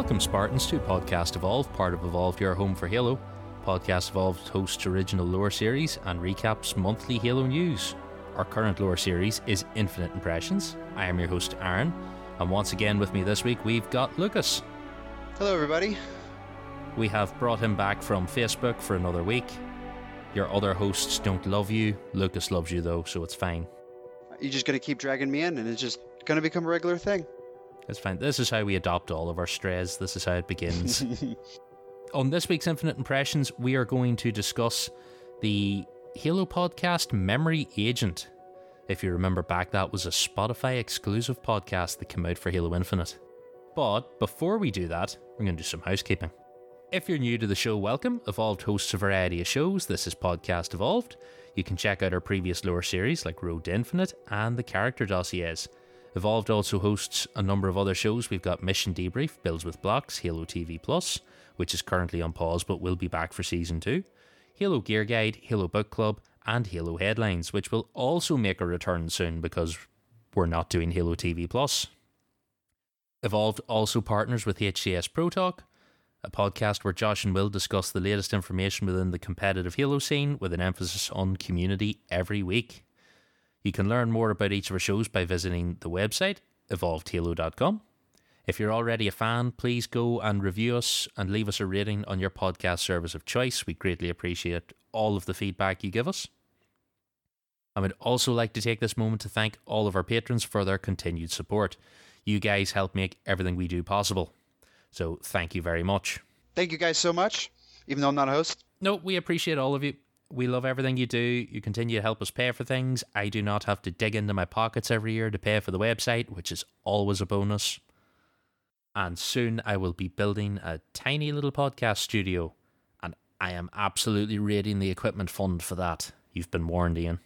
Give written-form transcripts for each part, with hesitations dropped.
Welcome, Spartans, to Podcast Evolve, part of Evolve, your home for Halo. Podcast Evolve hosts original lore series and recaps monthly Halo news. Our current lore series is Infinite Impressions. I am your host, Aaron, and once again with me this week we've got Lucas. Hello, everybody. We have brought him back from Facebook for another week. Your other hosts don't love you. Lucas loves you, though, so it's fine. You're just going to keep dragging me in, and it's just going to become a regular thing. It's fine. This is how we adopt all of our strays. This is how it begins. On this week's Infinite Impressions, we are going to discuss the Halo podcast Memory Agent. If you remember back, that was a Spotify exclusive podcast that came out for Halo Infinite. But before we do that, we're going to do some housekeeping. If you're new to the show, welcome. Evolved hosts a variety of shows. This is Podcast Evolved. You can check out our previous lore series like Road to Infinite and the character dossiers. Evolved also hosts a number of other shows. We've got Mission Debrief, Builds with Blocks, Halo TV+, which is currently on pause but will be back for Season 2, Halo Gear Guide, Halo Book Club, and Halo Headlines, which will also make a return soon because we're not doing Halo TV+. Evolved also partners with HCS Pro Talk, a podcast where Josh and Will discuss the latest information within the competitive Halo scene with an emphasis on community every week. You can learn more about each of our shows by visiting the website, evolvedhalo.com. If you're already a fan, please go and review us and leave us a rating on your podcast service of choice. We greatly appreciate all of the feedback you give us. I would also like to take this moment to thank all of our patrons for their continued support. You guys help make everything we do possible. So thank you very much. Thank you guys so much, even though I'm not a host. No, we appreciate all of you. We love everything you do. You continue to help us pay for things. I do not have to dig into my pockets every year to pay for the website, which is always a bonus. And soon I will be building a tiny little podcast studio, and I am absolutely raiding the equipment fund for that. You've been warned, Ian.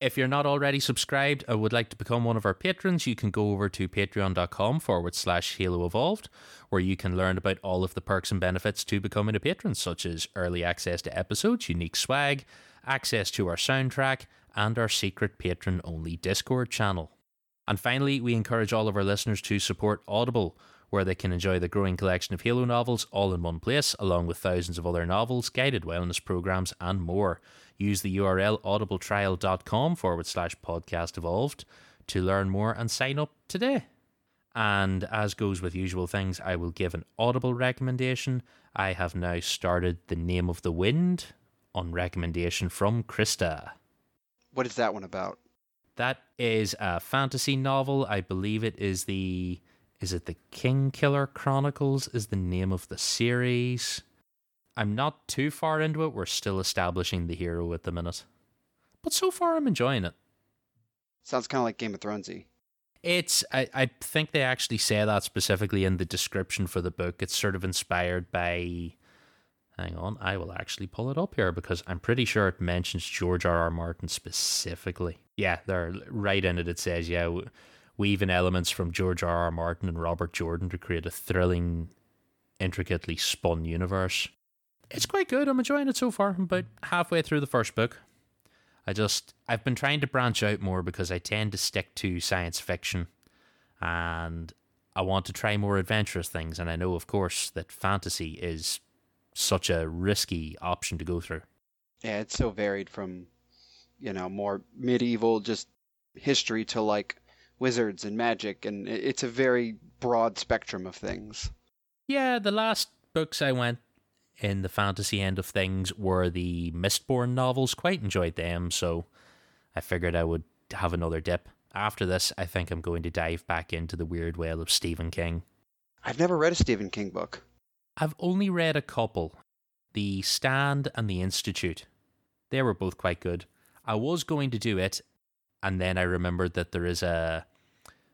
If you're not already subscribed and would like to become one of our patrons, you can go over to patreon.com/Halo Evolved, where you can learn about all of the perks and benefits to becoming a patron, such as early access to episodes, unique swag, access to our soundtrack, and our secret patron-only Discord channel. And finally, we encourage all of our listeners to support Audible, where they can enjoy the growing collection of Halo novels all in one place, along with thousands of other novels, guided wellness programs, and more. Use the URL audibletrial.com/Podcast Evolved to learn more and sign up today. And as goes with usual things, I will give an Audible recommendation. I have now started The Name of the Wind on recommendation from Krista. What is that one about? That is a fantasy novel. I believe it is the... Is it the Kingkiller Chronicles is the name of the series? I'm not too far into it. We're still establishing the hero at the minute. But so far, I'm enjoying it. Sounds kind of like Game of Thrones-y. I think they actually say that specifically in the description for the book. It's sort of inspired by... Hang on, I will actually pull it up here because I'm pretty sure it mentions George R.R. Martin specifically. Yeah, they're right in it. It says, yeah... Weave in elements from George R.R. Martin and Robert Jordan to create a thrilling, intricately spun universe. It's quite good. I'm enjoying it so far. I'm about halfway through the first book. I've been trying to branch out more because I tend to stick to science fiction and I want to try more adventurous things. And I know, of course, that fantasy is such a risky option to go through. Yeah, it's so varied from, more medieval just history to like wizards and magic, and it's a very broad spectrum of things. Yeah, the last books I went in the fantasy end of things were the Mistborn novels. Quite enjoyed them, so I figured I would have another dip. After this, I think I'm going to dive back into the weird whale of Stephen King. I've never read a Stephen King book. I've only read a couple. The Stand and The Institute. They were both quite good. I was going to do it, and then I remembered that there is an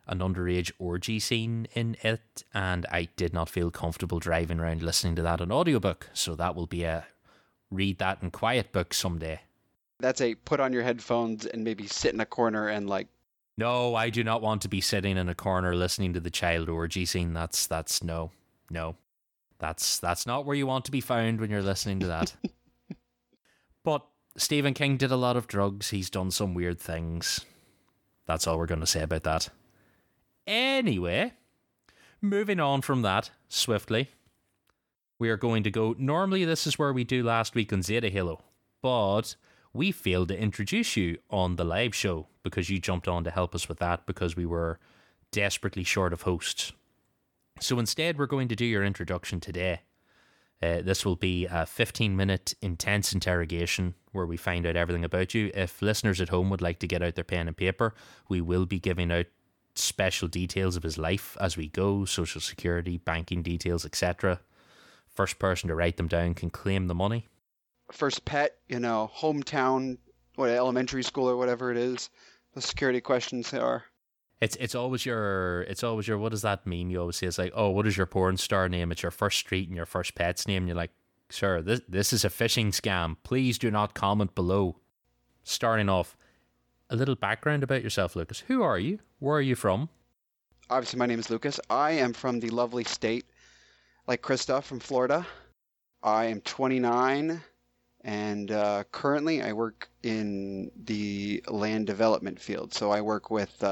underage orgy scene in it, and I did not feel comfortable driving around listening to that on audiobook, so that will be a read that in quiet book someday. That's a put on your headphones and maybe sit in a corner and like... No, I do not want to be sitting in a corner listening to the child orgy scene. That's no. That's not where you want to be found when you're listening to that. But Stephen King did a lot of drugs. He's done some weird things. That's all we're going to say about that. Anyway, moving on from that swiftly, we are going to go. Normally, this is where we do last week on Zeta Halo, but we failed to introduce you on the live show because you jumped on to help us with that because we were desperately short of hosts. So instead, we're going to do your introduction today. This will be a 15-minute intense interrogation where we find out everything about you. If listeners at home would like to get out their pen and paper, we will be giving out special details of his life as we go, social security, banking details, etc. First person to write them down can claim the money. First pet, you know, hometown, what, elementary school or whatever it is. The security questions are. It's always your what does that mean? You always say it's like, oh, what is your porn star name? It's your first street and your first pet's name. And you're like, sir, this is a phishing scam. Please do not comment below. Starting off, a little background about yourself, Lucas. Who are you? Where are you from? Obviously, my name is Lucas. I am from the lovely state, like Krista, from Florida. I am 29, and currently I work in the land development field. So I work with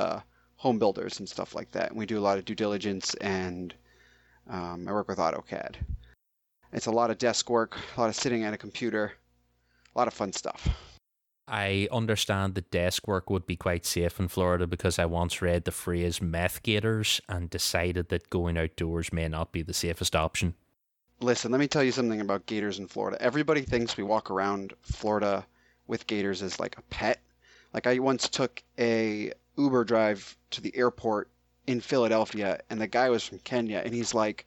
home builders and stuff like that. And we do a lot of due diligence, and I work with AutoCAD. It's a lot of desk work, a lot of sitting at a computer, a lot of fun stuff. I understand that desk work would be quite safe in Florida because I once read the phrase meth gators and decided that going outdoors may not be the safest option. Listen, let me tell you something about gators in Florida. Everybody thinks we walk around Florida with gators as like a pet. Like I once took a Uber drive to the airport in Philadelphia, and the guy was from Kenya, and he's like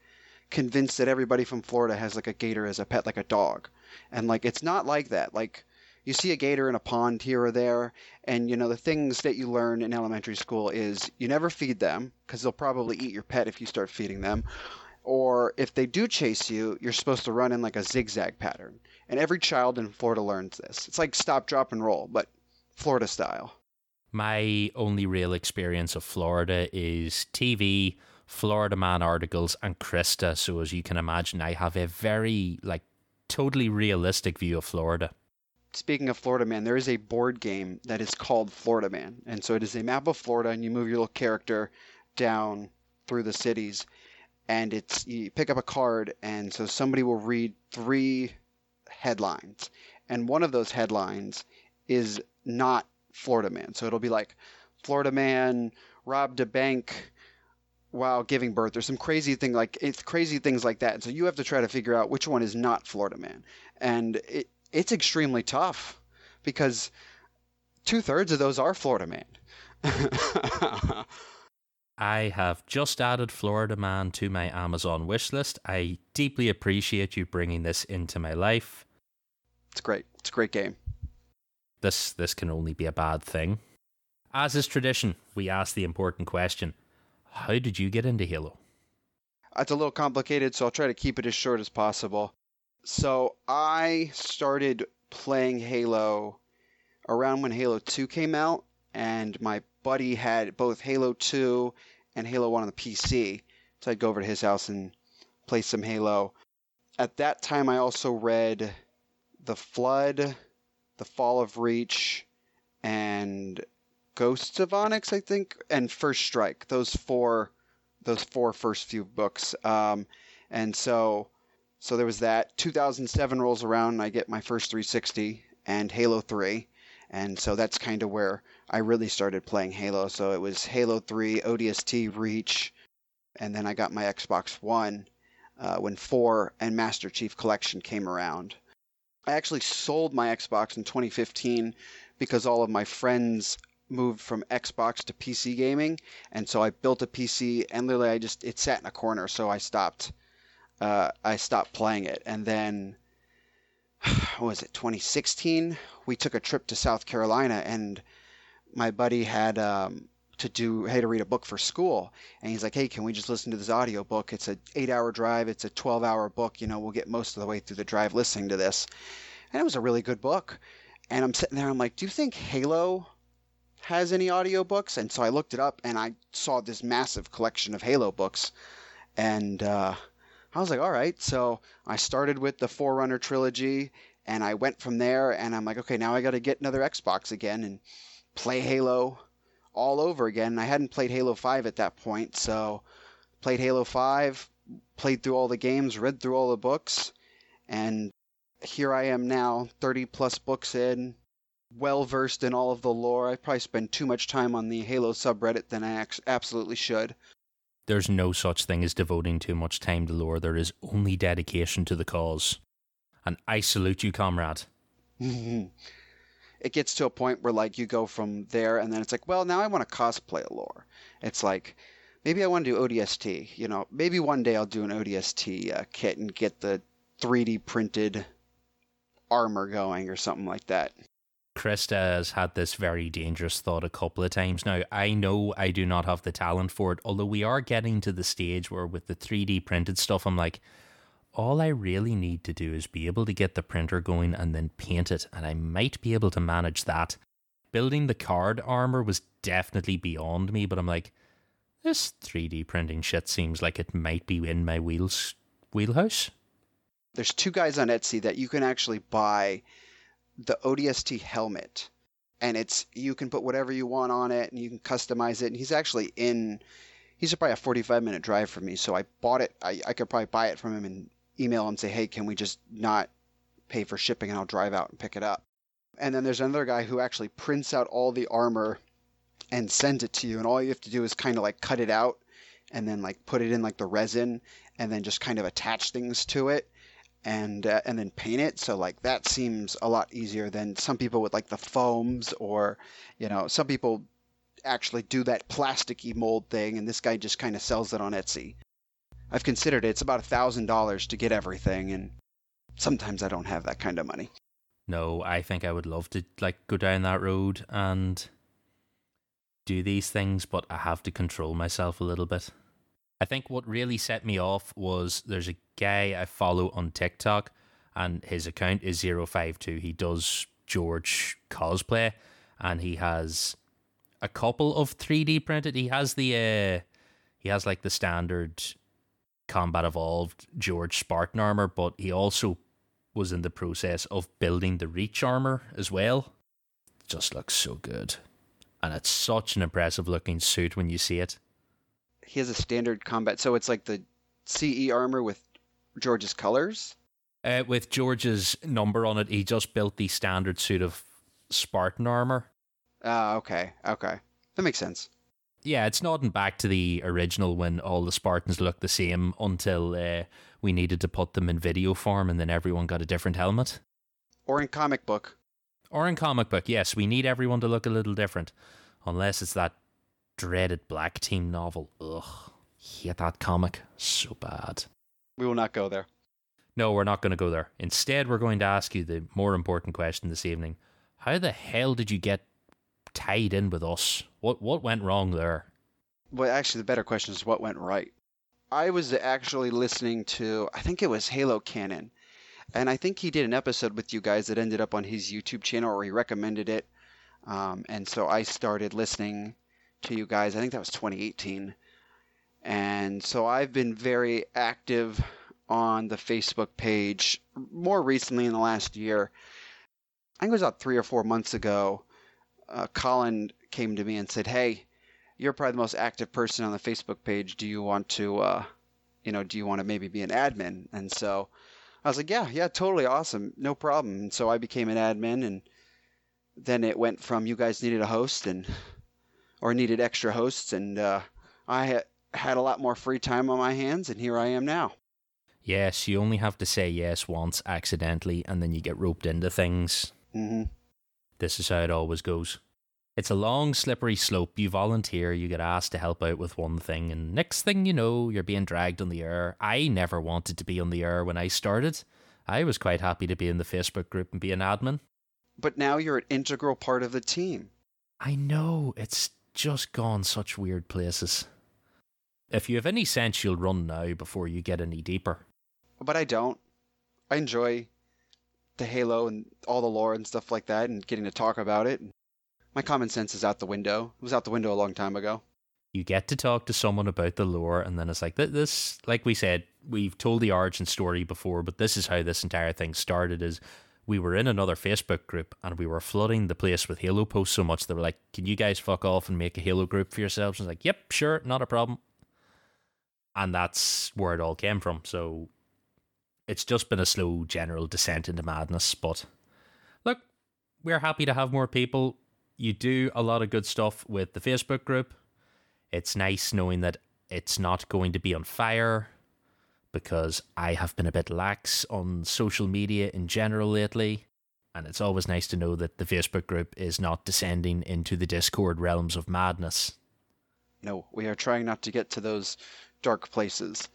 convinced that everybody from Florida has like a gator as a pet, like a dog. And like it's not like that. Like you see a gator in a pond here or there, and you know the things that you learn in elementary school is you never feed them because they'll probably eat your pet if you start feeding them. Or if they do chase you, you're supposed to run in like a zigzag pattern. And every child in Florida learns this. It's like stop, drop, and roll, but Florida style. My only real experience of Florida is TV, Florida Man articles, and Krista. So as you can imagine, I have a very, like, totally realistic view of Florida. Speaking of Florida Man, there is a board game that is called Florida Man. And so it is a map of Florida, and you move your little character down through the cities. And it's you pick up a card, and so somebody will read three headlines. And one of those headlines is not Florida Man. So it'll be like, Florida man robbed a bank while giving birth, or some crazy thing like it's crazy things like that. And so you have to try to figure out which one is not Florida Man. And it's extremely tough because 2/3 of those are Florida Man. I have just added Florida Man to my Amazon wish list. I deeply appreciate you bringing this into my life. It's great. It's a great game. This can only be a bad thing. As is tradition, we ask the important question, how did you get into Halo? That's a little complicated, so I'll try to keep it as short as possible. So I started playing Halo around when Halo 2 came out, and my buddy had both Halo 2 and Halo 1 on the PC, so I'd go over to his house and play some Halo. At that time, I also read The Flood, The Fall of Reach, and Ghosts of Onyx, I think, and First Strike. Those four first few books. And so there was that. 2007 rolls around, and I get my first 360 and Halo 3, and so that's kind of where I really started playing Halo. So it was Halo 3, ODST, Reach, and then I got my Xbox One when 4 and Master Chief Collection came around. I actually sold my Xbox in 2015 because all of my friends moved from Xbox to PC gaming, and so I built a PC, and literally it sat in a corner, so I stopped playing it. And then, what was it, 2016? We took a trip to South Carolina, and my buddy had to read a book for school, and he's like, hey, can we just listen to this audio book? It's an 8-hour drive, it's a 12-hour book, you know, we'll get most of the way through the drive listening to this. And it was a really good book. And I'm sitting there, I'm like, do you think Halo has any audio books? And so I looked it up, and I saw this massive collection of Halo books, and I was like, all right. So I started with the Forerunner trilogy, and I went from there, and I'm like, okay, now I got to get another Xbox again and play Halo all over again. I hadn't played Halo 5 at that point, so played Halo 5, played through all the games, read through all the books, and here I am now, 30-plus books in, well-versed in all of the lore. I probably spend too much time on the Halo subreddit than I absolutely should. There's no such thing as devoting too much time to lore. There is only dedication to the cause. And I salute you, comrade. It gets to a point where, like, you go from there, and then it's like, well, now I want to cosplay a lore. It's like, maybe I want to do ODST. You know, maybe one day I'll do an ODST kit and get the 3D printed armor going or something like that. Krista has had this very dangerous thought a couple of times now. I know I do not have the talent for it, although we are getting to the stage where with the 3D printed stuff, I'm like, all I really need to do is be able to get the printer going and then paint it, and I might be able to manage that. Building the card armor was definitely beyond me, but I'm like, this 3D printing shit seems like it might be in my wheelhouse. There's two guys on Etsy that you can actually buy the ODST helmet, and it's, you can put whatever you want on it and you can customize it. And he's probably a 45-minute drive from me, so I bought it. I could probably buy it from him and email him and say, hey, can we just not pay for shipping and I'll drive out and pick it up. And then there's another guy who actually prints out all the armor and sends it to you, and all you have to do is kind of like cut it out and then like put it in like the resin and then just kind of attach things to it. And then paint it. So like that seems a lot easier than some people with like the foams, or, you know, some people actually do that plasticky mold thing, and this guy just kind of sells it on Etsy. I've considered it. It's about $1,000 to get everything, and sometimes I don't have that kind of money. No, I think I would love to like go down that road and do these things, but I have to control myself a little bit. I think what really set me off was there's a guy I follow on TikTok, and his account is 052. He does George cosplay, and he has a couple of 3D printed. He has like the standard Combat Evolved George Spartan armor, but he also was in the process of building the Reach armor as well. It just looks so good, and it's such an impressive looking suit when you see it. He has a standard combat, so it's like the CE armor with George's colors? With George's number on it. He just built the standard suit of Spartan armor. Okay. That makes sense. Yeah, it's nodding back to the original when all the Spartans looked the same until we needed to put them in video form, and then everyone got a different helmet. Or in comic book, yes. We need everyone to look a little different. Unless it's that dreaded Black Team novel. Ugh, hate that comic so bad. We will not go there. No, we're not going to go there. Instead, we're going to ask you the more important question this evening. How the hell did you get tied in with us? What went wrong there? Well, actually, the better question is what went right. I was actually listening to, I think it was Halo Canon, and I think he did an episode with you guys that ended up on his YouTube channel, or he recommended it, and so I started listening to you guys. I think that was 2018. And so I've been very active on the Facebook page more recently in the last year. I think it was about 3 or 4 months ago, Colin came to me and said, hey, you're probably the most active person on the Facebook page. Do you want to, maybe be an admin? And so I was like, yeah, totally awesome. No problem. And so I became an admin, and then it went from you guys needed a host or needed extra hosts, and I had a lot more free time on my hands, and here I am now. Yes, you only have to say yes once accidentally, and then you get roped into things. Mm-hmm. This is how it always goes. It's a long, slippery slope. You volunteer, you get asked to help out with one thing, and next thing you know, you're being dragged on the air. I never wanted to be on the air when I started. I was quite happy to be in the Facebook group and be an admin. But now you're an integral part of the team. I know, it's just gone such weird places. If you have any sense, you'll run now before you get any deeper. But I don't. I enjoy the Halo and all the lore and stuff like that, and getting to talk about it. My common sense is out the window. It was out the window a long time ago. You get to talk to someone about the lore, and then it's like this. Like we said, we've told the origin story before, but this is how this entire thing started. Is we were in another Facebook group, and we were flooding the place with Halo posts so much they were like, can you guys fuck off and make a Halo group for yourselves? And I was like, yep, sure, not a problem. And that's where it all came from. So it's just been a slow general descent into madness. But look, we're happy to have more people. You do a lot of good stuff with the Facebook group. It's nice knowing that it's not going to be on fire, because I have been a bit lax on social media in general lately. And it's always nice to know that the Facebook group is not descending into the Discord realms of madness. No, we are trying not to get to those dark places.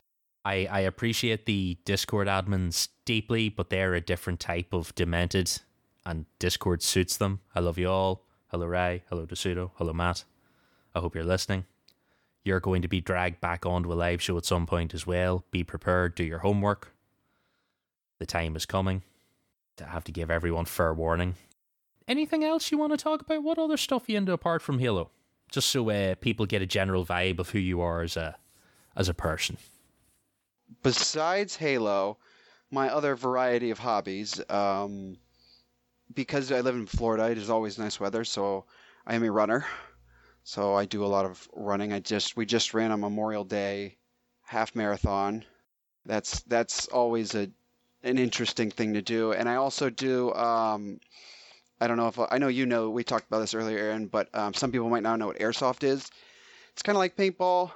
I appreciate the Discord admins deeply, but they're a different type of demented, and Discord suits them. I love you all. Hello, Ray. Hello, DeSudo. Hello, Matt. I hope you're listening. You're going to be dragged back onto a live show at some point as well. Be prepared. Do your homework. The time is coming. I have to give everyone fair warning. Anything else you want to talk about? What other stuff are you into apart from Halo? Just so people get a general vibe of who you are as a person. Besides Halo, my other variety of hobbies, because I live in Florida, it is always nice weather, so I am a runner. So I do a lot of running. We just ran a Memorial Day half marathon. That's always an interesting thing to do. And I also do, I know you know, we talked about this earlier, Aaron, but some people might not know what airsoft is. It's kind of like paintball,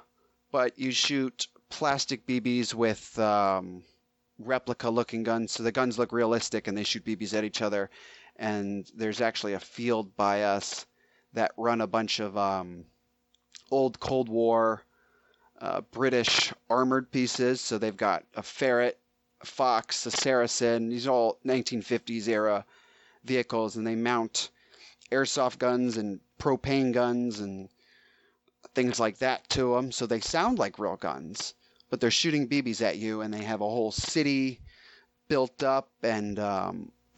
but you shoot plastic BBs with replica-looking guns. So the guns look realistic, and they shoot BBs at each other. And there's actually a field by us that run a bunch of old Cold War British armored pieces. So they've got a ferret, a fox, a Saracen. These are all 1950s era vehicles, and they mount airsoft guns and propane guns and things like that to them. So they sound like real guns, but they're shooting BBs at you, and they have a whole city built up.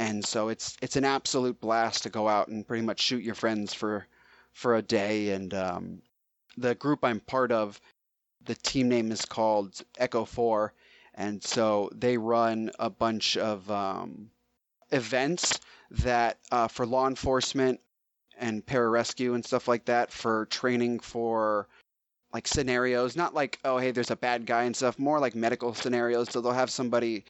And so it's an absolute blast to go out and pretty much shoot your friends for a day. And the group I'm part of, the team name is called Echo 4. And so they run a bunch of events that for law enforcement and pararescue and stuff like that, for training for like scenarios, not like, oh, hey, there's a bad guy and stuff, more like medical scenarios. So they'll have somebody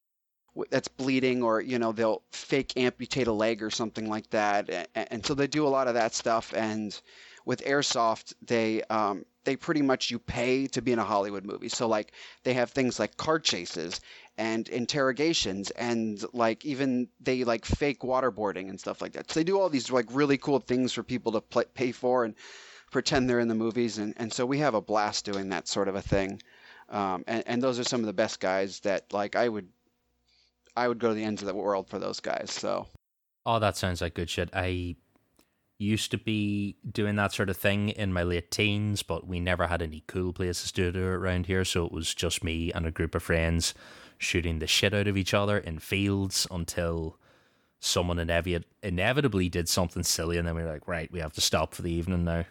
that's bleeding, or, you know, they'll fake amputate a leg or something like that. And so they do a lot of that stuff. And with airsoft, they pretty much, you pay to be in a Hollywood movie. So like they have things like car chases and interrogations, and like even they like fake waterboarding and stuff like that. So they do all these like really cool things for people to pay for and pretend they're in the movies. And so we have a blast doing that sort of a thing. And those are some of the best guys that like I would go to the ends of the world for those guys. So. Oh, that sounds like good shit. I used to be doing that sort of thing in my late teens, but we never had any cool places to do it around here, so it was just me and a group of friends shooting the shit out of each other in fields until someone inevitably did something silly, and then we were like, right, we have to stop for the evening now.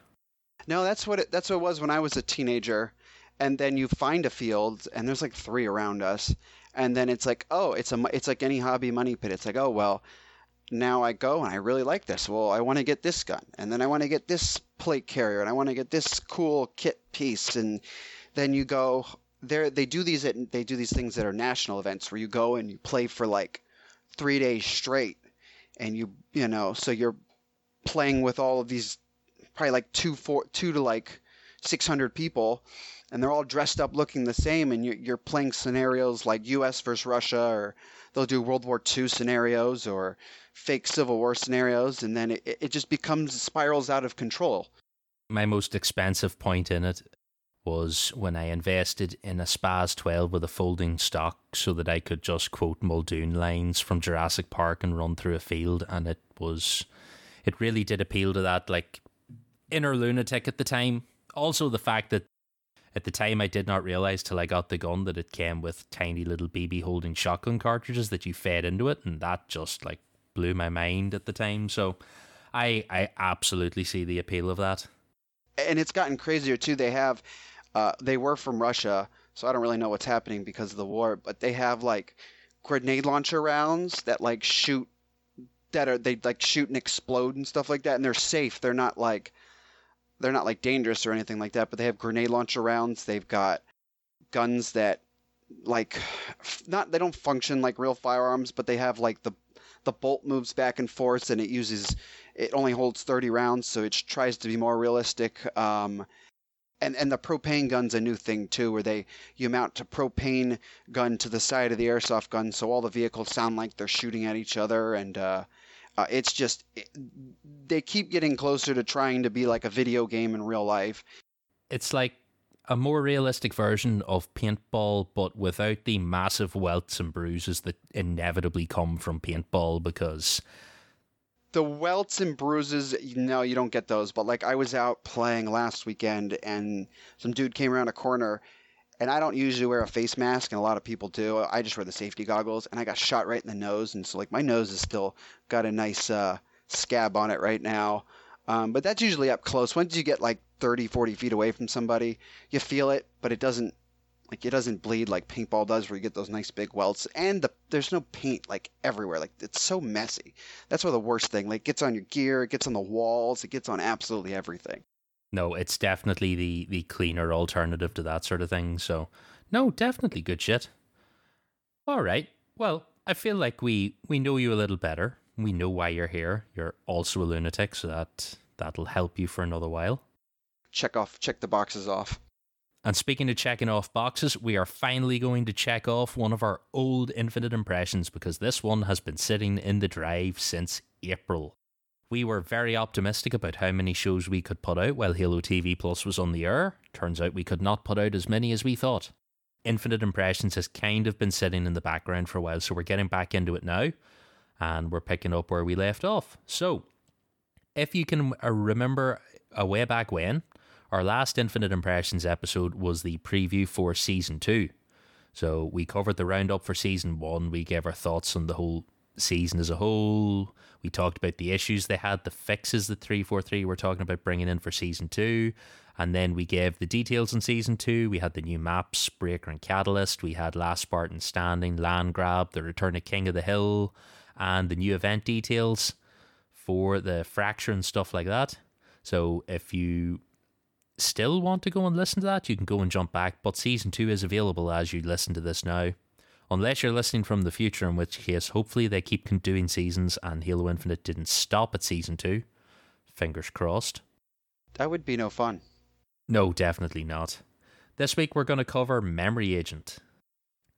No, that's what it was when I was a teenager. And then you find a field, and there's like three around us, and then it's like, oh, it's like any hobby money pit. It's like, oh, well, now I go and I really like this. Well, I want to get this gun, and then I want to get this plate carrier, and I want to get this cool kit piece. And then you go there. They do these things that are national events where you go and you play for like 3 days straight, and you know, so you're playing with all of these probably like 600 people, and they're all dressed up looking the same, and you're playing scenarios like U.S. versus Russia, or they'll do World War II scenarios or fake Civil War scenarios, and then it just spirals out of control. My most expensive point in it was when I invested in a Spaz 12 with a folding stock so that I could just quote Muldoon lines from Jurassic Park and run through a field, and it really did appeal to that like inner lunatic at the time. Also, the fact that at the time I did not realize till I got the gun that it came with tiny little BB holding shotgun cartridges that you fed into it, and that just like blew my mind at the time. So I absolutely see the appeal of that. And it's gotten crazier too. They have, they were from Russia, so I don't really know what's happening because of the war, but they have like grenade launcher rounds that like shoot, shoot and explode and stuff like that. And they're safe. They're not like dangerous or anything like that, but they have grenade launcher rounds. They've got guns that, like, not, they don't function like real firearms, but they have like the bolt moves back and forth, and it only holds 30 rounds, so it tries to be more realistic. And the propane gun's a new thing too, where you mount a propane gun to the side of the airsoft gun, so all the vehicles sound like they're shooting at each other, and it's just they keep getting closer to trying to be like a video game in real life. It's like a more realistic version of paintball, but without the massive welts and bruises that inevitably come from paintball, because the welts and bruises, no, you don't get those. But like, I was out playing last weekend, and some dude came around a corner, and I don't usually wear a face mask, and a lot of people do. I just wear the safety goggles, and I got shot right in the nose, and so like my nose is still got a nice scab on it right now. But that's usually up close. Once you get like 30, 40 feet away from somebody, you feel it, but it doesn't bleed like paintball does, where you get those nice big welts, and there's no paint like everywhere. Like, it's so messy. That's where the worst thing, like, it gets on your gear, it gets on the walls, it gets on absolutely everything. No, it's definitely the cleaner alternative to that sort of thing. So no, definitely good shit. All right. Well, I feel like we know you a little better. We know why you're here. You're also a lunatic, so that'll help you for another while. Check the boxes off. And speaking of checking off boxes, we are finally going to check off one of our old Infinite Impressions, because this one has been sitting in the drive since April. We were very optimistic about how many shows we could put out while Halo TV+ was on the air. Turns out we could not put out as many as we thought. Infinite Impressions has kind of been sitting in the background for a while, so we're getting back into it now, and we're picking up where we left off. So, if you can remember way back when, our last Infinite Impressions episode was the preview for Season 2. So we covered the roundup for Season 1, we gave our thoughts on the whole season as a whole, we talked about the issues they had, the fixes that 343 were talking about bringing in for Season 2, and then we gave the details on Season 2, we had the new maps, Breaker and Catalyst, we had Last Spartan Standing, Land Grab, the return of King of the Hill, and the new event details for the Fracture and stuff like that. So if you still want to go and listen to that, you can go and jump back, but Season 2 is available as you listen to this now, unless you're listening from the future, in which case hopefully they keep doing seasons and Halo Infinite didn't stop at Season 2. Fingers crossed. That would be no fun. No, definitely not. This week we're going to cover Memory Agent.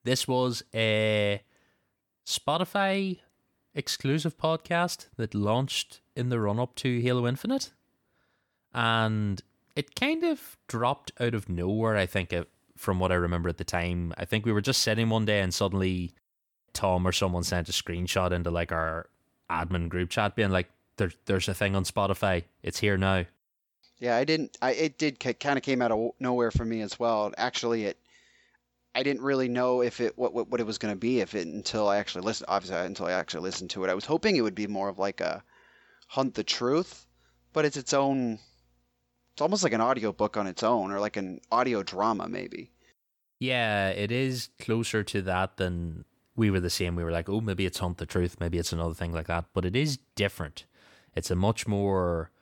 This was a Spotify exclusive podcast that launched in the run-up to Halo Infinite, and it kind of dropped out of nowhere, I think, from what I remember at the time. I think we were just sitting one day and suddenly Tom or someone sent a screenshot into like our admin group chat being like, there's a thing on Spotify. It's here now. Yeah, it came out of nowhere for me as well. Actually, I didn't really know if what it was going to be until I actually listened to it. I was hoping it would be more of like a Hunt the Truth, but it's its own. It's almost like an audiobook on its own, or like an audio drama, maybe. Yeah, it is closer to that than we were the same. We were like, oh, maybe it's Hunt the Truth, maybe it's another thing like that. But it is different. It's a much more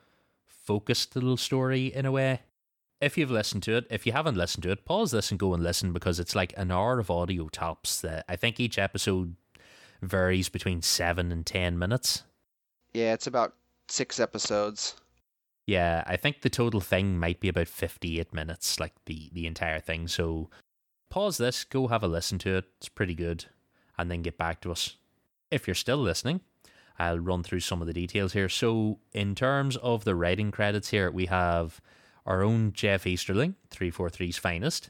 focused little story in a way. If you've listened to it, if you haven't listened to it, pause this and go and listen, because it's like an hour of audio tops. I think each episode varies between 7 and 10 minutes. Yeah, it's about 6 episodes. Yeah, I think the total thing might be about 58 minutes, like the entire thing. So pause this, go have a listen to it. It's pretty good. And then get back to us. If you're still listening, I'll run through some of the details here. So in terms of the writing credits here, we have our own Jeff Easterling, 343's finest.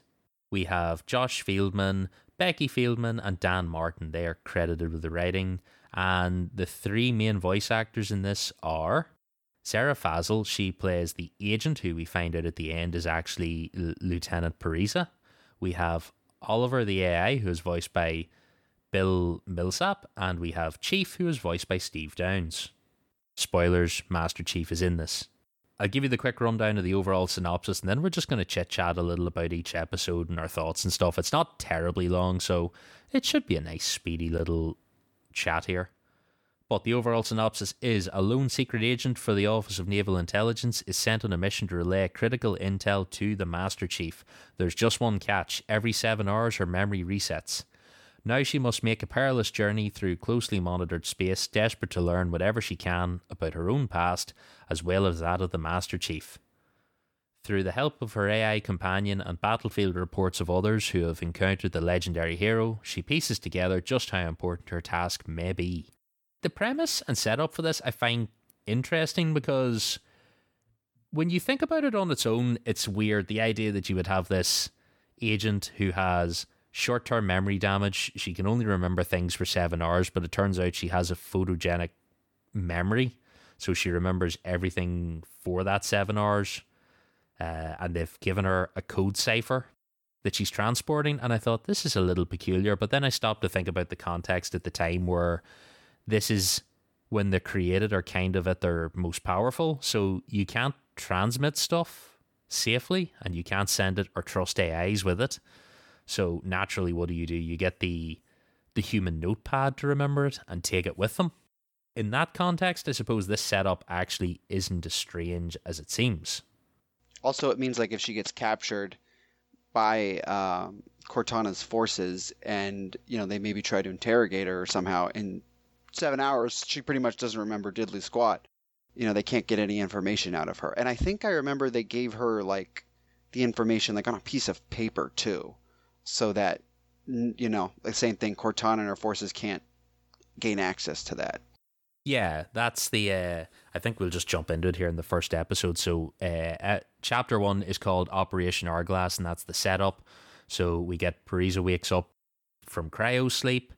We have Josh Fieldman, Becky Fieldman, and Dan Martin. They are credited with the writing. And the 3 main voice actors in this are Sarah Fazel, she plays the agent, who we find out at the end is actually Lieutenant Parisa. We have Oliver the AI, who is voiced by Bill Millsap, and we have Chief, who is voiced by Steve Downs. Spoilers, Master Chief is in this. I'll give you the quick rundown of the overall synopsis, and then we're just going to chit-chat a little about each episode and our thoughts and stuff. It's not terribly long, so it should be a nice, speedy little chat here. But the overall synopsis is, a lone secret agent for the Office of Naval Intelligence is sent on a mission to relay critical intel to the Master Chief. There's just one catch. Every 7 hours, her memory resets. Now she must make a perilous journey through closely monitored space, desperate to learn whatever she can about her own past, as well as that of the Master Chief. Through the help of her AI companion and battlefield reports of others who have encountered the legendary hero, she pieces together just how important her task may be. The premise and setup for this I find interesting, because when you think about it on its own, it's weird. The idea that you would have this agent who has short-term memory damage, she can only remember things for 7 hours, but it turns out she has a photogenic memory, so she remembers everything for that 7 hours, and they've given her a code cipher that she's transporting, and I thought, this is a little peculiar, but then I stopped to think about the context at the time, where this is when the created are kind of at their most powerful, so you can't transmit stuff safely and you can't send it or trust AIs with it. So naturally, what do? You get the human notepad to remember it and take it with them. In that context, I suppose this setup actually isn't as strange as it seems. Also, it means like if she gets captured by Cortana's forces and, you know, they maybe try to interrogate her somehow, in 7 hours, she pretty much doesn't remember diddly squat. You know, they can't get any information out of her. And I think I remember they gave her, like, the information, like, on a piece of paper, too. So that, you know, the same thing, Cortana and her forces can't gain access to that. Yeah, that's the... I think we'll just jump into it here in the first episode. So, Chapter 1 is called Operation Hourglass, and that's the setup. So, we get Parisa wakes up from cryo sleep.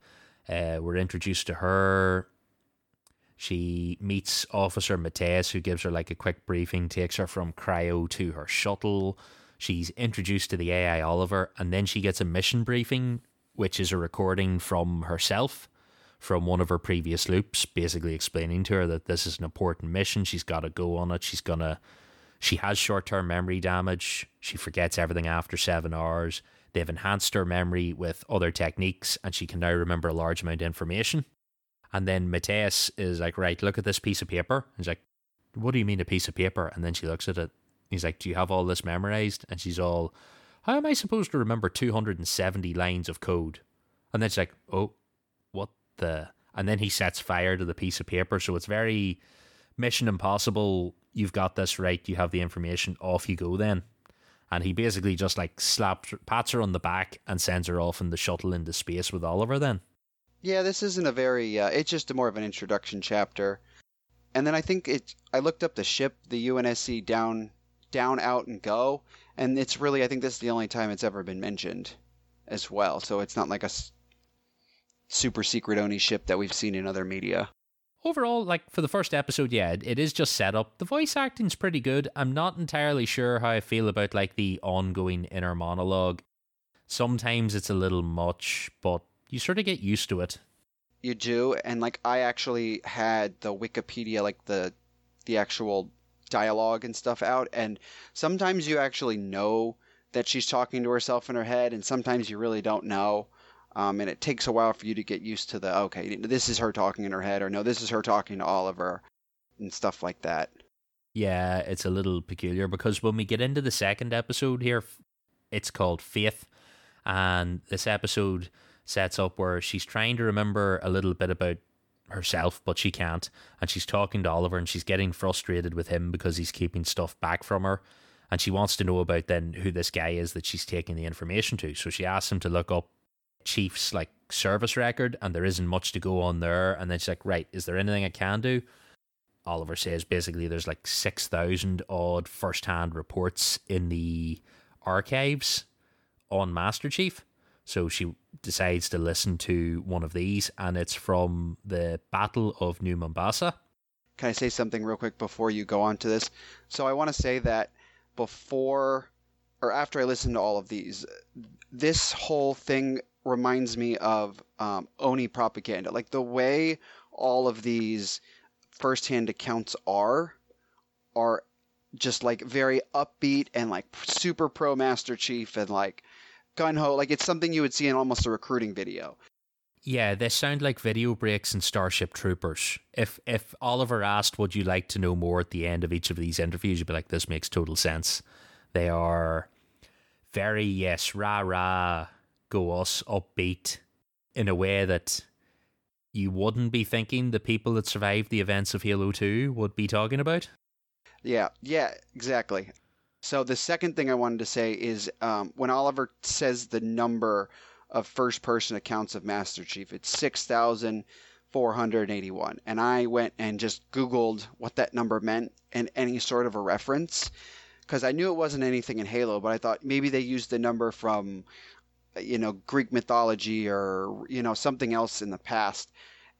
We're introduced to her. She meets Officer Mateus, who gives her like a quick briefing, takes her from cryo to her shuttle. She's introduced to the AI Oliver, and then she gets a mission briefing, which is a recording from herself, from one of her previous loops, basically explaining to her that this is an important mission. She's got to go on it. She has short-term memory damage. She forgets everything after 7 hours. They've enhanced her memory with other techniques, and she can now remember a large amount of information. And then Mateus is like, right, look at this piece of paper. He's like, what do you mean a piece of paper? And then she looks at it. He's like, do you have all this memorized? And she's all, how am I supposed to remember 270 lines of code? And then she's like, oh, what the... And then he sets fire to the piece of paper. So it's very Mission Impossible. You've got this right. You have the information. Off you go then. And he basically just like pats her on the back and sends her off in the shuttle into space with Oliver then. Yeah, this isn't a very, it's just more of an introduction chapter. And then I think I looked up the ship, the UNSC Down, Out and Go. And it's really, I think this is the only time it's ever been mentioned as well. So it's not like a super secret only ship that we've seen in other media. Overall, like for the first episode, yeah, it is just set up. The voice acting's pretty good. I'm not entirely sure how I feel about like the ongoing inner monologue. Sometimes it's a little much, but you sort of get used to it. You do, and like I actually had the Wikipedia, like the actual dialogue and stuff out, and sometimes you actually know that she's talking to herself in her head, and sometimes you really don't know. And it takes a while for you to get used to the, okay, this is her talking in her head, or no, this is her talking to Oliver, and stuff like that. Yeah, it's a little peculiar, because when we get into the second episode here, it's called Faith, and this episode sets up where she's trying to remember a little bit about herself, but she can't, and she's talking to Oliver, and she's getting frustrated with him because he's keeping stuff back from her, and she wants to know about then who this guy is that she's taking the information to, so she asks him to look up Chief's like service record, and there isn't much to go on there. And then she's like, right, is there anything I can do? Oliver says basically there's like 6,000 odd first-hand reports in the archives on Master Chief, so she decides to listen to one of these, and it's from the Battle of New Mombasa. Can I say something real quick before you go on to this? So I want to say that before or after I listened to all of these, this whole thing reminds me of Oni propaganda. Like the way all of these firsthand accounts are just like very upbeat and like super pro Master Chief and like gung ho. Like it's something you would see in almost a recruiting video. Yeah, they sound like video breaks in Starship Troopers. If Oliver asked, would you like to know more at the end of each of these interviews, you'd be like, this makes total sense. They are very, yes, rah-rah, go us, upbeat, in a way that you wouldn't be thinking the people that survived the events of Halo 2 would be talking about. Yeah, exactly. So the second thing I wanted to say is when Oliver says the number of first-person accounts of Master Chief, it's 6,481. And I went and just Googled what that number meant and any sort of a reference, because I knew it wasn't anything in Halo, but I thought maybe they used the number from Greek mythology or something else in the past.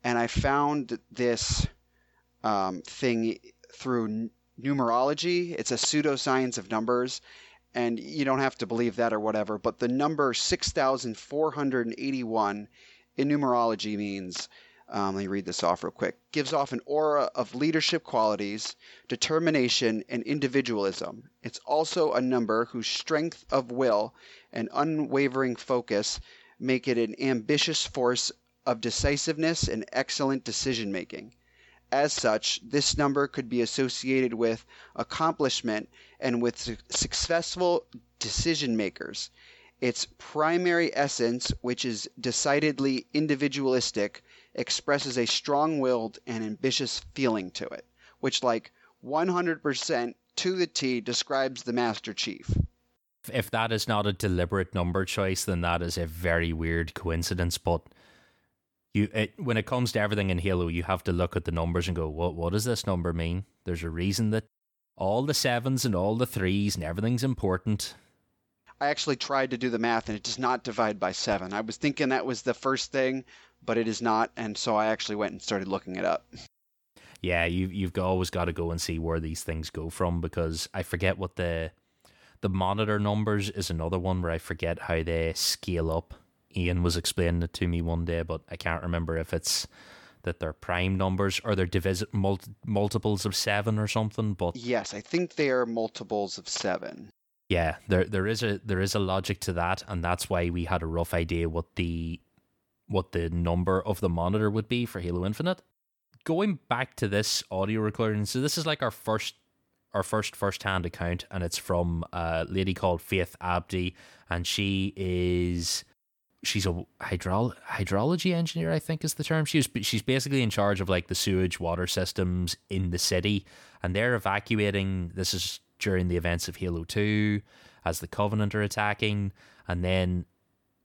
And I found this thing through numerology. It's a pseudoscience of numbers, and you don't have to believe that or whatever, but the number 6,481 in numerology means, let me read this off real quick, gives off an aura of leadership qualities, determination, and individualism. It's also a number whose strength of will and unwavering focus make it an ambitious force of decisiveness and excellent decision-making. As such, this number could be associated with accomplishment and with successful decision-makers. Its primary essence, which is decidedly individualistic, expresses a strong-willed and ambitious feeling to it, which, 100% to the T describes the Master Chief. If that is not a deliberate number choice, then that is a very weird coincidence, but... when it comes to everything in Halo, you have to look at the numbers and go, what does this number mean? There's a reason that all the 7s and all the 3s and everything's important. I actually tried to do the math, and it does not divide by 7. I was thinking that was the first thing, but it is not, and so I actually went and started looking it up. Yeah, you've always got to go and see where these things go from, because I forget what the monitor numbers is another one where I forget how they scale up. Ian was explaining it to me one day, but I can't remember if it's that they're prime numbers or they're multiples of 7 or something. But yes, I think they are multiples of 7. Yeah, there is a logic to that, and that's why we had a rough idea what the number of the monitor would be for Halo Infinite. Going back to this audio recording, so this is our first-hand account, and it's from a lady called Faith Abdi, and she's a hydrology engineer, I think is the term. She's basically in charge of the sewage water systems in the city, and they're evacuating. This is during the events of Halo 2 as the Covenant are attacking, and then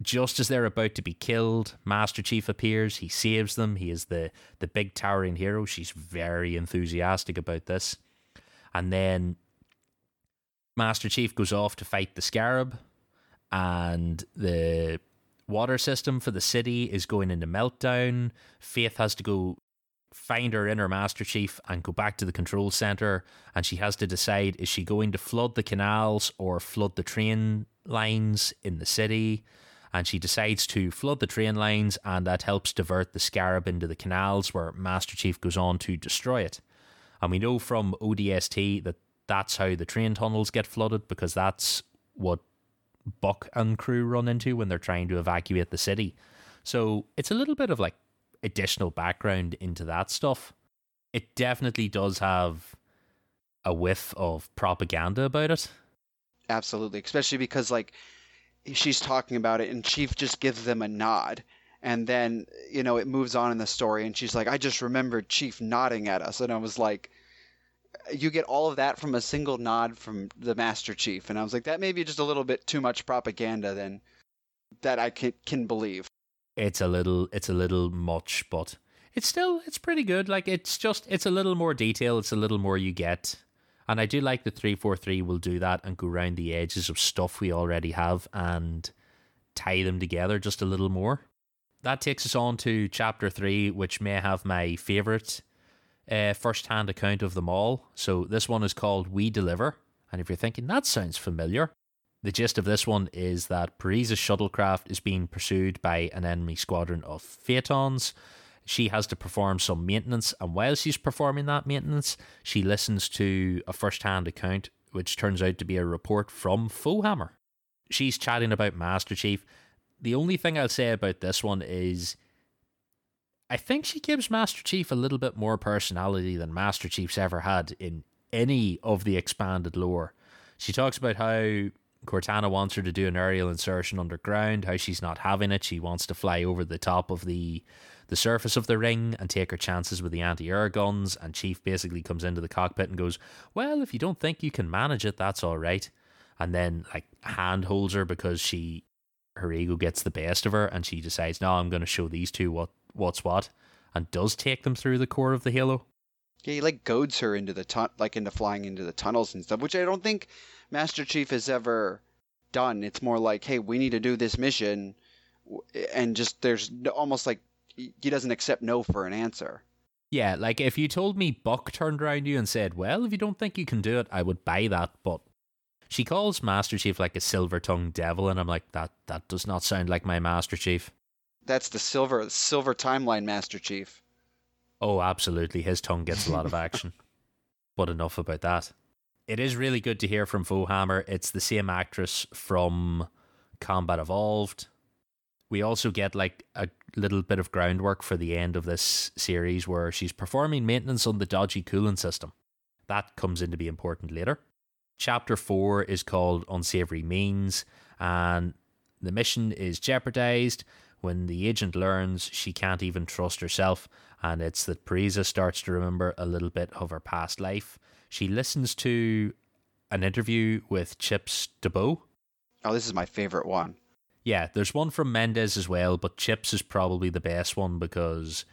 just as they're about to be killed, Master Chief appears. He saves them. He is the big towering hero. She's very enthusiastic about this. And then Master Chief goes off to fight the Scarab, and the water system for the city is going into meltdown. Faith has to go find her inner Master Chief and go back to the control center, and she has to decide, is she going to flood the canals or flood the train lines in the city? And she decides to flood the train lines, and that helps divert the Scarab into the canals, where Master Chief goes on to destroy it. And we know from ODST that that's how the train tunnels get flooded, because that's what Buck and crew run into when they're trying to evacuate the city. So it's a little bit of additional background into that stuff. It definitely does have a whiff of propaganda about it. Absolutely, especially because she's talking about it and Chief just gives them a nod, and then it moves on in the story, and she's like, I just remembered Chief nodding at us, and I was like, you get all of that from a single nod from the Master Chief. And I was like, that may be just a little bit too much propaganda than that I can believe. It's a little much, but it's pretty good. It's a little more detail. It's a little more you get. And I do like that 343 will do that and go around the edges of stuff we already have and tie them together just a little more. That takes us on to Chapter 3, which may have my favourite first-hand account of them all. So this one is called We Deliver, and if you're thinking that sounds familiar, the gist of this one is that Parise's shuttlecraft is being pursued by an enemy squadron of Phaetons. She has to perform some maintenance, and while she's performing that maintenance, she listens to a first-hand account, which turns out to be a report from Foehammer. She's chatting about Master Chief. The only thing I'll say about this one is I think she gives Master Chief a little bit more personality than Master Chief's ever had in any of the expanded lore. She talks about how Cortana wants her to do an aerial insertion underground, how she's not having it. She wants to fly over the top of the surface of the ring and take her chances with the anti-air guns, and Chief basically comes into the cockpit and goes, well, if you don't think you can manage it, that's all right. And then like hand holds her because her ego gets the best of her, and she decides, no, I'm going to show these two what's what, and does take them through the core of the Halo. Yeah, he like goads her into into flying into the tunnels and stuff, which I don't think Master Chief has ever done. It's more like, hey, we need to do this mission, and just there's almost like he doesn't accept no for an answer. Yeah, like if you told me Buck turned around you and said, well, if you don't think you can do it, I would buy that, but she calls Master Chief like a silver-tongued devil, and I'm like, that does not sound like my Master Chief. That's the silver timeline Master Chief. Oh, absolutely. His tongue gets a lot of action. But enough about that. It is really good to hear from Foehammer. It's the same actress from Combat Evolved. We also get like a little bit of groundwork for the end of this series where she's performing maintenance on the dodgy cooling system. That comes into be important later. Chapter 4 is called Unsavory Means, and the mission is jeopardized when the agent learns she can't even trust herself, and it's that Parisa starts to remember a little bit of her past life. She listens to an interview with Chips DeBoe. Oh, this is my favorite one. Yeah, there's one from Mendez as well, but Chips is probably the best one because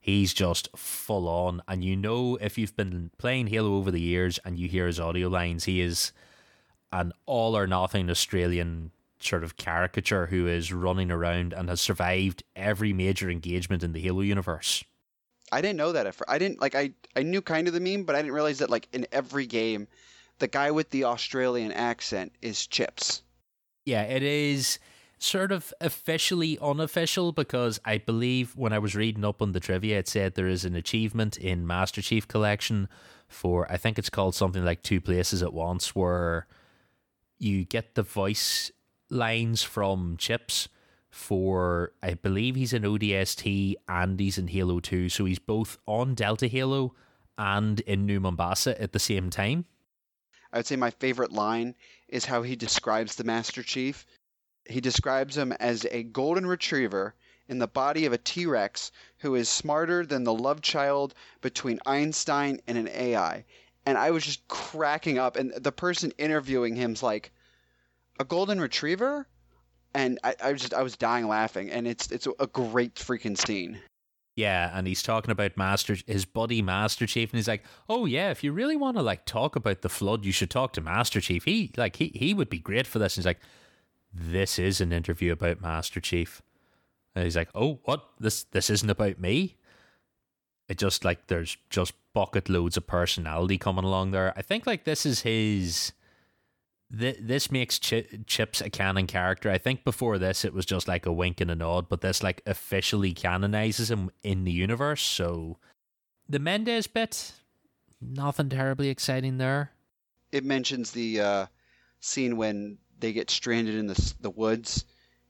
he's just full on. And you know, if you've been playing Halo over the years and you hear his audio lines, he is an all or nothing Australian sort of caricature who is running around and has survived every major engagement in the Halo universe. I didn't know that at first. I knew kind of the meme, but I didn't realize that like in every game, the guy with the Australian accent is Chips. Yeah, it is sort of officially unofficial because I believe when I was reading up on the trivia, it said there is an achievement in Master Chief Collection for, I think it's called something like 2 places at once, where you get the voice lines from Chips for, I believe he's in ODST and he's in Halo 2, so he's both on Delta Halo and in New Mombasa at the same time. I would say my favorite line is how he describes the Master Chief. He describes him as a golden retriever in the body of a T-Rex who is smarter than the love child between Einstein and an AI. And I was just cracking up, and the person interviewing him's like, a golden retriever? And I was dying laughing, and it's a great freaking scene. Yeah, and he's talking about his buddy Master Chief, and he's like, oh yeah, if you really want to like talk about the Flood, you should talk to Master Chief. He would be great for this. And he's like, this is an interview about Master Chief. And he's like, oh, what? This isn't about me? It just like there's just bucket loads of personality coming along there. I think like this is his... This makes Chips a canon character. I think before this it was just like a wink and a nod, but this like officially canonizes him in the universe. So the Mendez bit, nothing terribly exciting there. It mentions the scene when they get stranded in the woods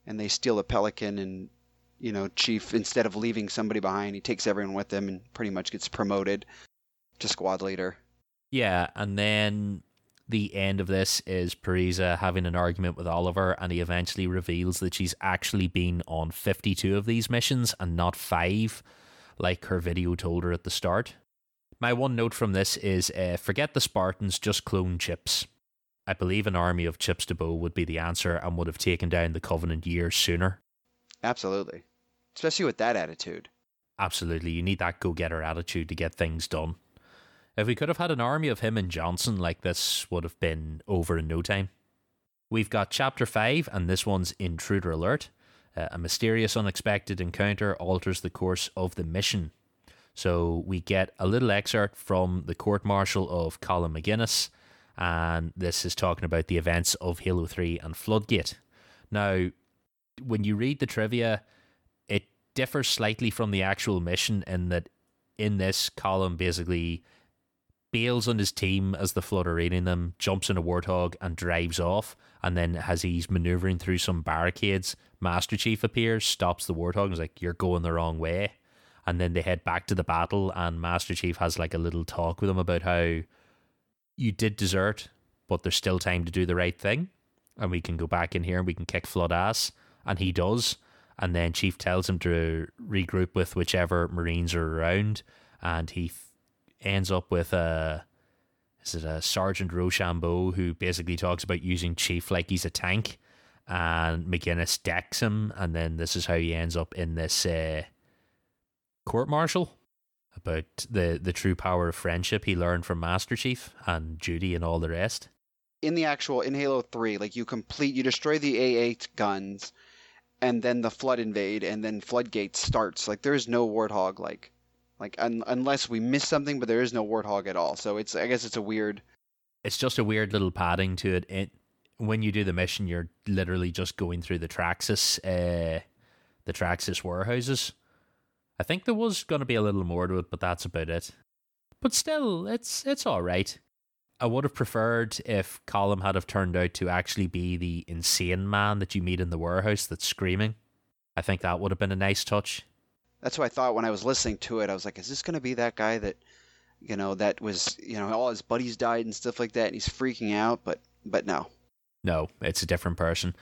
and they steal a pelican, and you know, Chief, instead of leaving somebody behind, he takes everyone with him and pretty much gets promoted to squad leader. Yeah, and then the end of this is Parisa having an argument with Oliver, and he eventually reveals that she's actually been on 52 of these missions and not 5, like her video told her at the start. My one note from this is, forget the Spartans, just clone Chips. I believe an army of Chips DeBoe would be the answer and would have taken down the Covenant years sooner. Absolutely. Especially with that attitude. Absolutely. You need that go-getter attitude to get things done. If we could have had an army of him and Johnson, like this would have been over in no time. We've got Chapter 5, and this one's Intruder Alert. A mysterious, unexpected encounter alters the course of the mission. So we get a little excerpt from the court-martial of Colin McGinnis, and this is talking about the events of Halo 3 and Floodgate. Now, when you read the trivia, it differs slightly from the actual mission in that in this column, basically bails on his team as the Flood are raiding them, jumps in a warthog and drives off, and then as he's manoeuvring through some barricades, Master Chief appears, stops the warthog and is like, you're going the wrong way. and then they head back to the battle, and Master Chief has like a little talk with them about how you did desert, but there's still time to do the right thing, and we can go back in here and we can kick Flood ass. And he does, and then Chief tells him to regroup with whichever Marines are around, and he ends up with a Sergeant Rochambeau, who basically talks about using Chief like he's a tank, and McGinnis decks him, and then this is how he ends up in this court-martial about the true power of friendship he learned from Master Chief and Judy and all the rest. In Halo 3, like you destroy the A8 guns, and then the Flood invade, and then Floodgate starts. Like, there is no Warthog, unless we miss something, but there is no Warthog at all. So it's just a weird little padding to it. When you do the mission, you're literally just going through the Traxis warehouses. I think there was going to be a little more to it, but that's about it. But still, it's all right. I would have preferred if Colin had have turned out to actually be the insane man that you meet in the warehouse that's screaming. I think that would have been a nice touch. That's what I thought when I was listening to it. I was like, is this going to be that guy that, that was, all his buddies died and stuff like that, and he's freaking out, but no. No, it's a different person.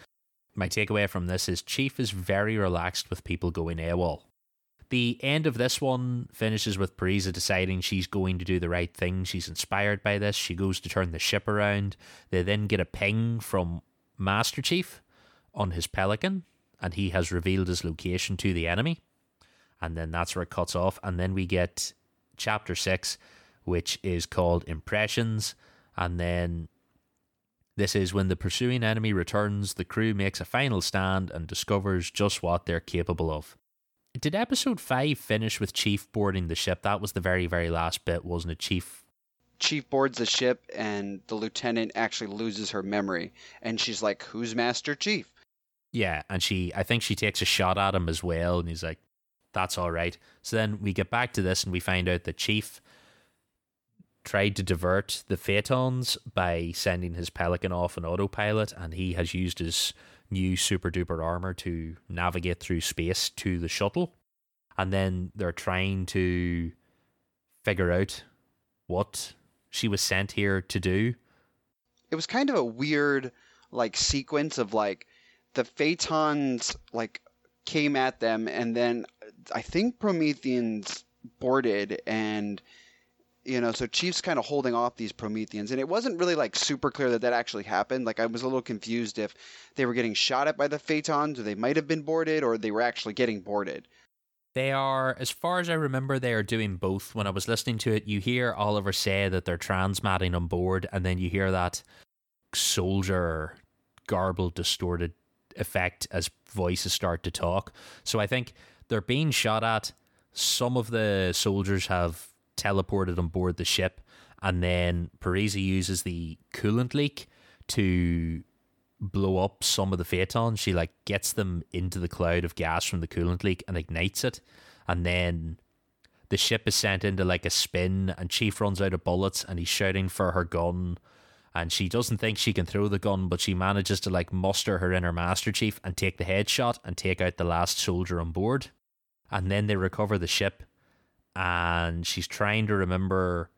My takeaway from this is Chief is very relaxed with people going AWOL. The end of this one finishes with Parisa deciding she's going to do the right thing. She's inspired by this. She goes to turn the ship around. They then get a ping from Master Chief on his Pelican, and he has revealed his location to the enemy. And then that's where it cuts off. And then we get Chapter 6, which is called Impressions. And then this is when the pursuing enemy returns, the crew makes a final stand and discovers just what they're capable of. Did Episode 5 finish with Chief boarding the ship? That was the very, very last bit, wasn't it, Chief? Chief boards the ship, and the lieutenant actually loses her memory. And she's like, who's Master Chief? Yeah, and I think she takes a shot at him as well, and he's like, that's all right. So then we get back to this and we find out that Chief tried to divert the Phaetons by sending his Pelican off on autopilot, and he has used his new super duper armor to navigate through space to the shuttle. And then they're trying to figure out what she was sent here to do. It was kind of a weird sequence of the Phaetons came at them, and then I think Prometheans boarded, and so Chief's kind of holding off these Prometheans, and it wasn't really super clear that actually happened. I was a little confused if they were getting shot at by the Phaetons, or they might have been boarded, or they were actually getting boarded. They are, as far as I remember, they are doing both. When I was listening to it, you hear Oliver say that they're transmatting on board, and then you hear that soldier garbled distorted effect as voices start to talk. So I think they're being shot at. Some of the soldiers have teleported on board the ship, and then Parisi uses the coolant leak to blow up some of the Phaetons. She gets them into the cloud of gas from the coolant leak and ignites it, and then the ship is sent into a spin, and Chief runs out of bullets and he's shouting for her gun, and she doesn't think she can throw the gun, but she manages to muster her inner Master Chief and take the headshot and take out the last soldier on board. And then they recover the ship, and she's trying to remember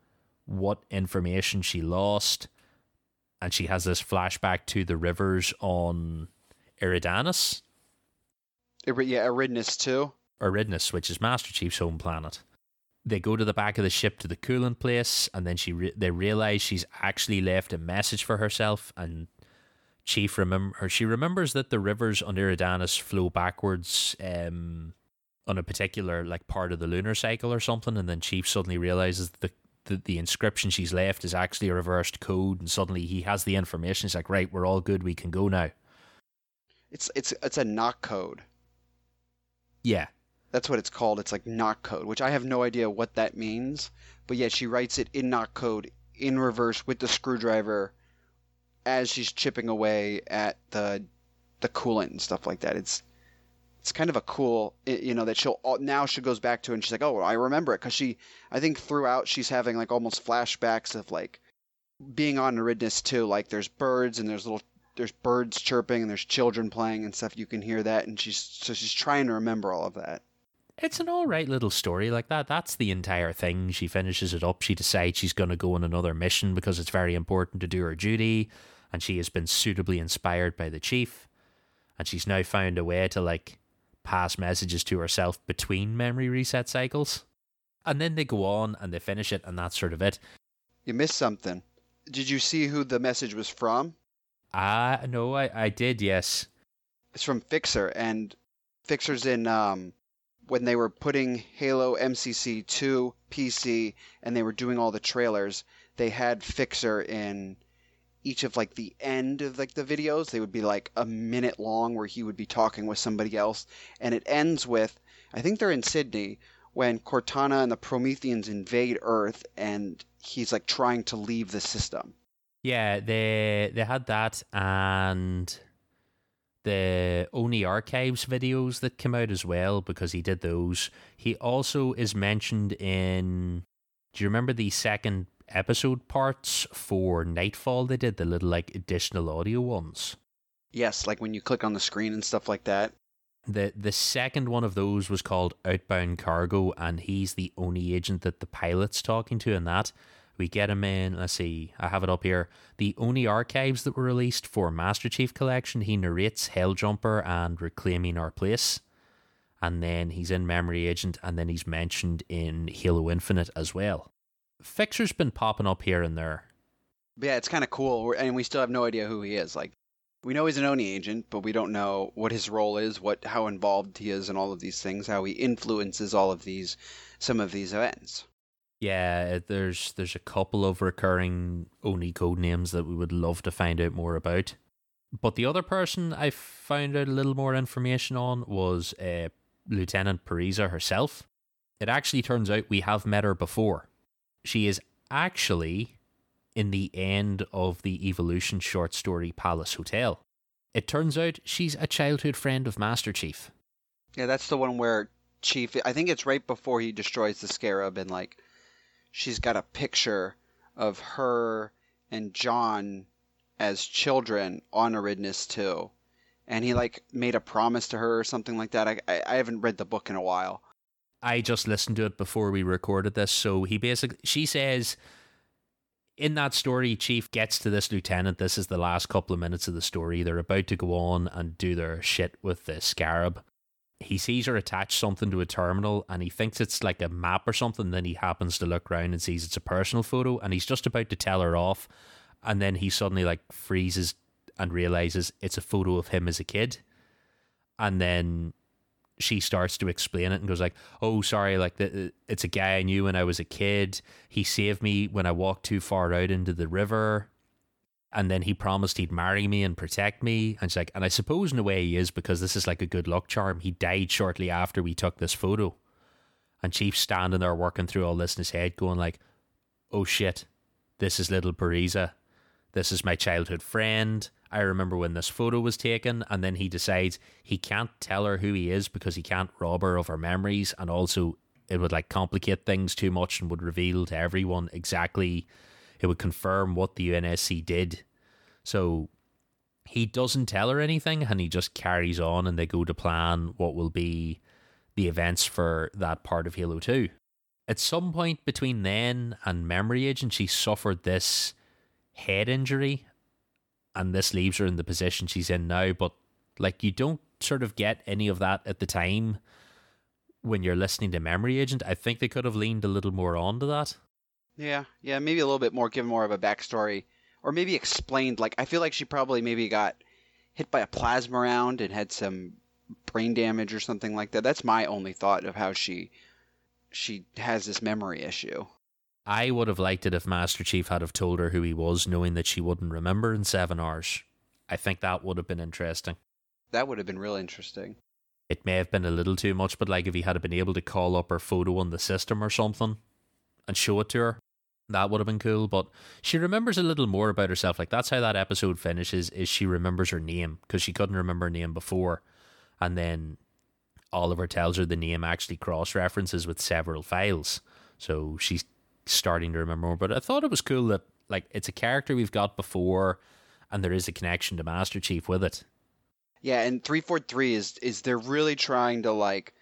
what information she lost, and she has this flashback to the rivers on Eridanus. Yeah, Eridanus too. Eridanus, which is Master Chief's home planet. They go to the back of the ship to the coolant place, and then they realize she's actually left a message for herself, and Chief she remembers that the rivers on Eridanus flow backwards on a particular part of the lunar cycle or something, and then Chief suddenly realizes that the inscription she's left is actually a reversed code, and suddenly he has the information. He's like, right, we're all good, we can go now. It's a knock code. Yeah. That's what it's called. It's knock code, which I have no idea what that means, but yeah, she writes it in knock code in reverse with the screwdriver as she's chipping away at the coolant and stuff like that. It's kind of a cool, that she goes back to, and she's like, oh, I remember it. Because I think throughout she's having almost flashbacks of being on Eridanus too. There's birds, and there's birds chirping, and there's children playing and stuff. You can hear that. And she's trying to remember all of that. it's an all right little story like that. That's the entire thing. She finishes it up. She decides she's going to go on another mission because it's very important to do her duty, and she has been suitably inspired by the chief, and she's now found a way to like pass messages to herself between memory reset cycles. And then they go on and they finish it, and that's sort of it. You missed something. Did you see who the message was from? No, I did, yes. It's from Fixer, and Fixer's in when they were putting Halo MCC 2 PC and they were doing all the trailers, they had Fixer in each of like the end of like the videos. They would be like a minute long where he would be talking with somebody else, and it ends with, I think they're in Sydney, when Cortana and the Prometheans invade Earth and he's like trying to leave the system. Yeah, they had that, and the Oni Archives videos that came out as well, because he did those. He also is mentioned in, do you remember the second episode parts for Nightfall they did, the little like additional audio ones? Yes, like when you click on the screen and stuff like that. The second one of those was called Outbound Cargo, and he's the only agent that the pilot's talking to in that. We get him in, let's see, I have it up here. The only archives that were released for Master Chief Collection, he narrates Helljumper and Reclaiming Our Place. And then he's in Memory Agent, and then he's mentioned in Halo Infinite as well. Fixer's been popping up here and there. Yeah, it's kind of cool, and we still have no idea who he is, like. We know he's an Oni agent, but we don't know what his role is, how involved he is in all of these things, how he influences all of these, some of these events. Yeah, there's a couple of recurring Oni codenames that we would love to find out more about. But the other person I found out a little more information on was Lieutenant Parisa herself. It actually turns out we have met her before. She is actually in the end of the Evolution short story Palace Hotel. It turns out she's a childhood friend of Master Chief. Yeah, that's the one where Chief, I think it's right before he destroys the Scarab, and like she's got a picture of her and John as children on Eridanus II. And he like made a promise to her or something like that. I haven't read the book in a while. I just listened to it before we recorded this. So she says, in that story, Chief gets to this lieutenant. This is the last couple of minutes of the story. They're about to go on and do their shit with the Scarab. He sees her attach something to a terminal, and he thinks it's like a map or something. Then he happens to look around and sees it's a personal photo, and he's just about to tell her off. And then he suddenly like freezes and realizes it's a photo of him as a kid. And then she starts to explain it and goes like, oh, sorry, like it's a guy I knew when I was a kid. He saved me when I walked too far out into the river. And then he promised he'd marry me and protect me. And she's like, and I suppose in a way he is, because this is like a good luck charm. He died shortly after we took this photo. And Chief's standing there working through all this in his head going like, oh shit, this is little Parisa. This is my childhood friend. I remember when this photo was taken. And then he decides he can't tell her who he is because he can't rob her of her memories, and also it would like complicate things too much and would reveal to everyone exactly, it would confirm what the UNSC did. So he doesn't tell her anything, and he just carries on, and they go to plan what will be the events for that part of Halo 2. At some point between then and Memory Agent, she suffered this head injury, and this leaves her in the position she's in now. But like, you don't sort of get any of that at the time when you're listening to Memory Agent. I think they could have leaned a little more onto that. Yeah, maybe a little bit more, given more of a backstory, or maybe explained. Like, I feel like she probably maybe got hit by a plasma round and had some brain damage or something like that. That's my only thought of how she has this memory issue. I would have liked it if Master Chief had have told her who he was, knowing that she wouldn't remember in 7 hours. I think that would have been interesting. That would have been real interesting. It may have been a little too much, but like if he had been able to call up her photo on the system or something and show it to her, that would have been cool. But she remembers a little more about herself. Like, that's how that episode finishes, is she remembers her name, because she couldn't remember her name before. And then Oliver tells her the name actually cross-references with several files. So she's starting to remember more. But I thought it was cool that like it's a character we've got before, and there is a connection to Master Chief with it. Yeah, and 343 is they're really trying to like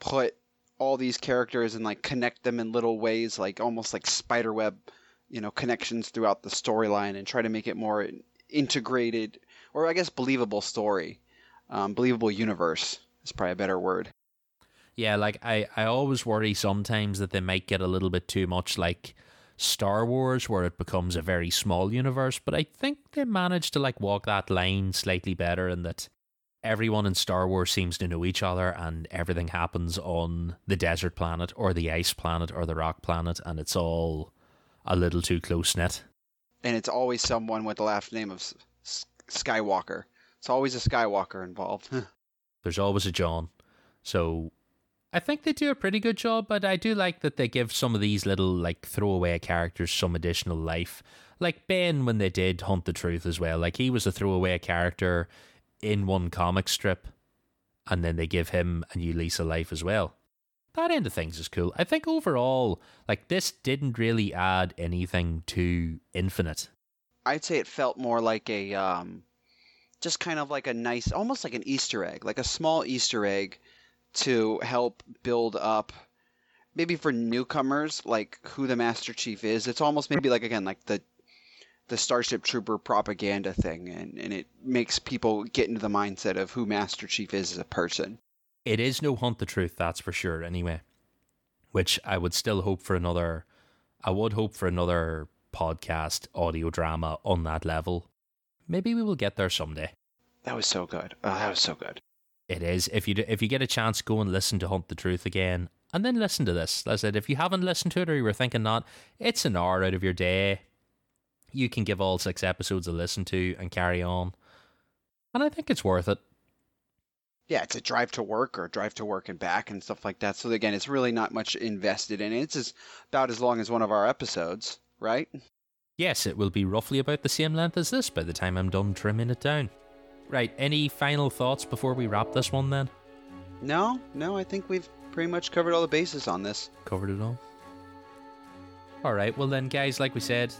put all these characters and like connect them in little ways, like almost like spiderweb, you know, connections throughout the storyline, and try to make it more integrated, or I guess believable story, believable universe is probably a better word. Yeah, like I always worry sometimes that they might get a little bit too much like Star Wars, where it becomes a very small universe, but I think they managed to like walk that line slightly better, in that everyone in Star Wars seems to know each other, and everything happens on the desert planet or the ice planet or the rock planet, and it's all a little too close-knit. And it's always someone with the last name of Skywalker. It's always a Skywalker involved. There's always a John. So I think they do a pretty good job, but I do like that they give some of these little like throwaway characters some additional life. Like Ben, when they did Hunt the Truth as well, like he was a throwaway character in one comic strip, and then they give him a new lease of life as well. That end of things is cool. I think overall, like, this didn't really add anything to Infinite. I'd say it felt more like a just kind of like a nice, almost like an Easter egg, like a small Easter egg, to help build up, maybe for newcomers, like who the Master Chief is. It's almost maybe like, again, like the Starship Trooper propaganda thing, and it makes people get into the mindset of who Master Chief is as a person. It is no Hunt the Truth, that's for sure, anyway, which I would still hope for another. I would hope for another podcast audio drama on that level. Maybe we will get there someday. That was so good. Oh, that was so good. It is. If you get a chance, go and listen to Hunt the Truth again, and then listen to this. As I said, if you haven't listened to it, or you were thinking not, it's an hour out of your day. You can give all 6 episodes a listen to and carry on. And I think it's worth it. Yeah, it's a drive to work, or drive to work and back and stuff like that. So again, it's really not much invested in it. It's about as long as one of our episodes, right? Yes, it will be roughly about the same length as this by the time I'm done trimming it down. Right, any final thoughts before we wrap this one then? No, I think we've pretty much covered all the bases on this. Covered it all? Alright, well then guys, like we said,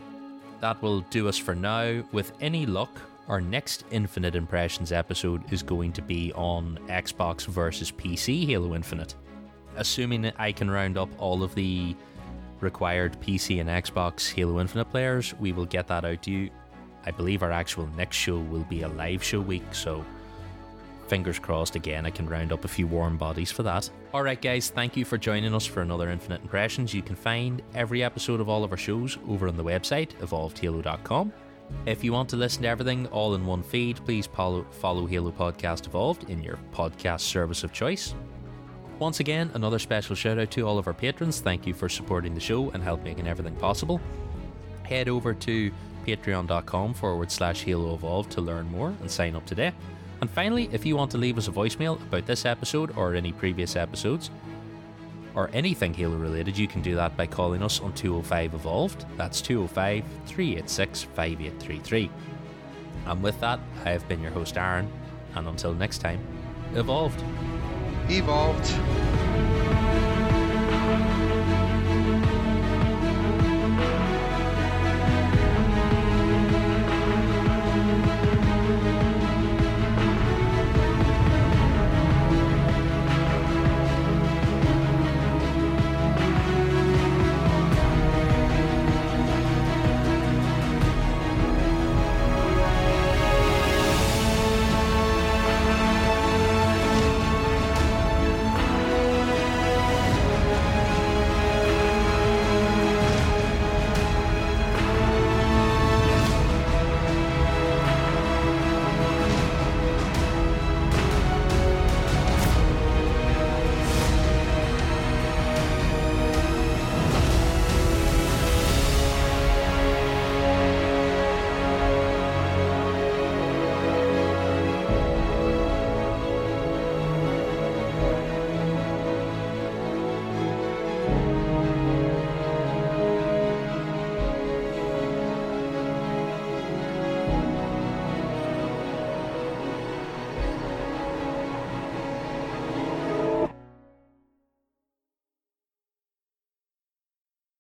that will do us for now. With any luck, our next Infinite Impressions episode is going to be on Xbox versus PC Halo Infinite. Assuming that I can round up all of the required PC and Xbox Halo Infinite players, we will get that out to you. I believe our actual next show will be a live show week, so fingers crossed again I can round up a few warm bodies for that. Alright guys, thank you for joining us for another Infinite Impressions. You can find every episode of all of our shows over on the website, evolvedhalo.com. If you want to listen to everything all in one feed, please follow Halo Podcast Evolved in your podcast service of choice. Once again, another special shout out to all of our patrons. Thank you for supporting the show and help making everything possible. Head over to patreon.com/Halo Evolved to learn more and sign up today. And finally, if you want to leave us a voicemail about this episode or any previous episodes or anything Halo related, you can do that by calling us on 205 Evolved. That's 205-386-5833. And with that, I have been your host Aaron, and until next time, Evolved.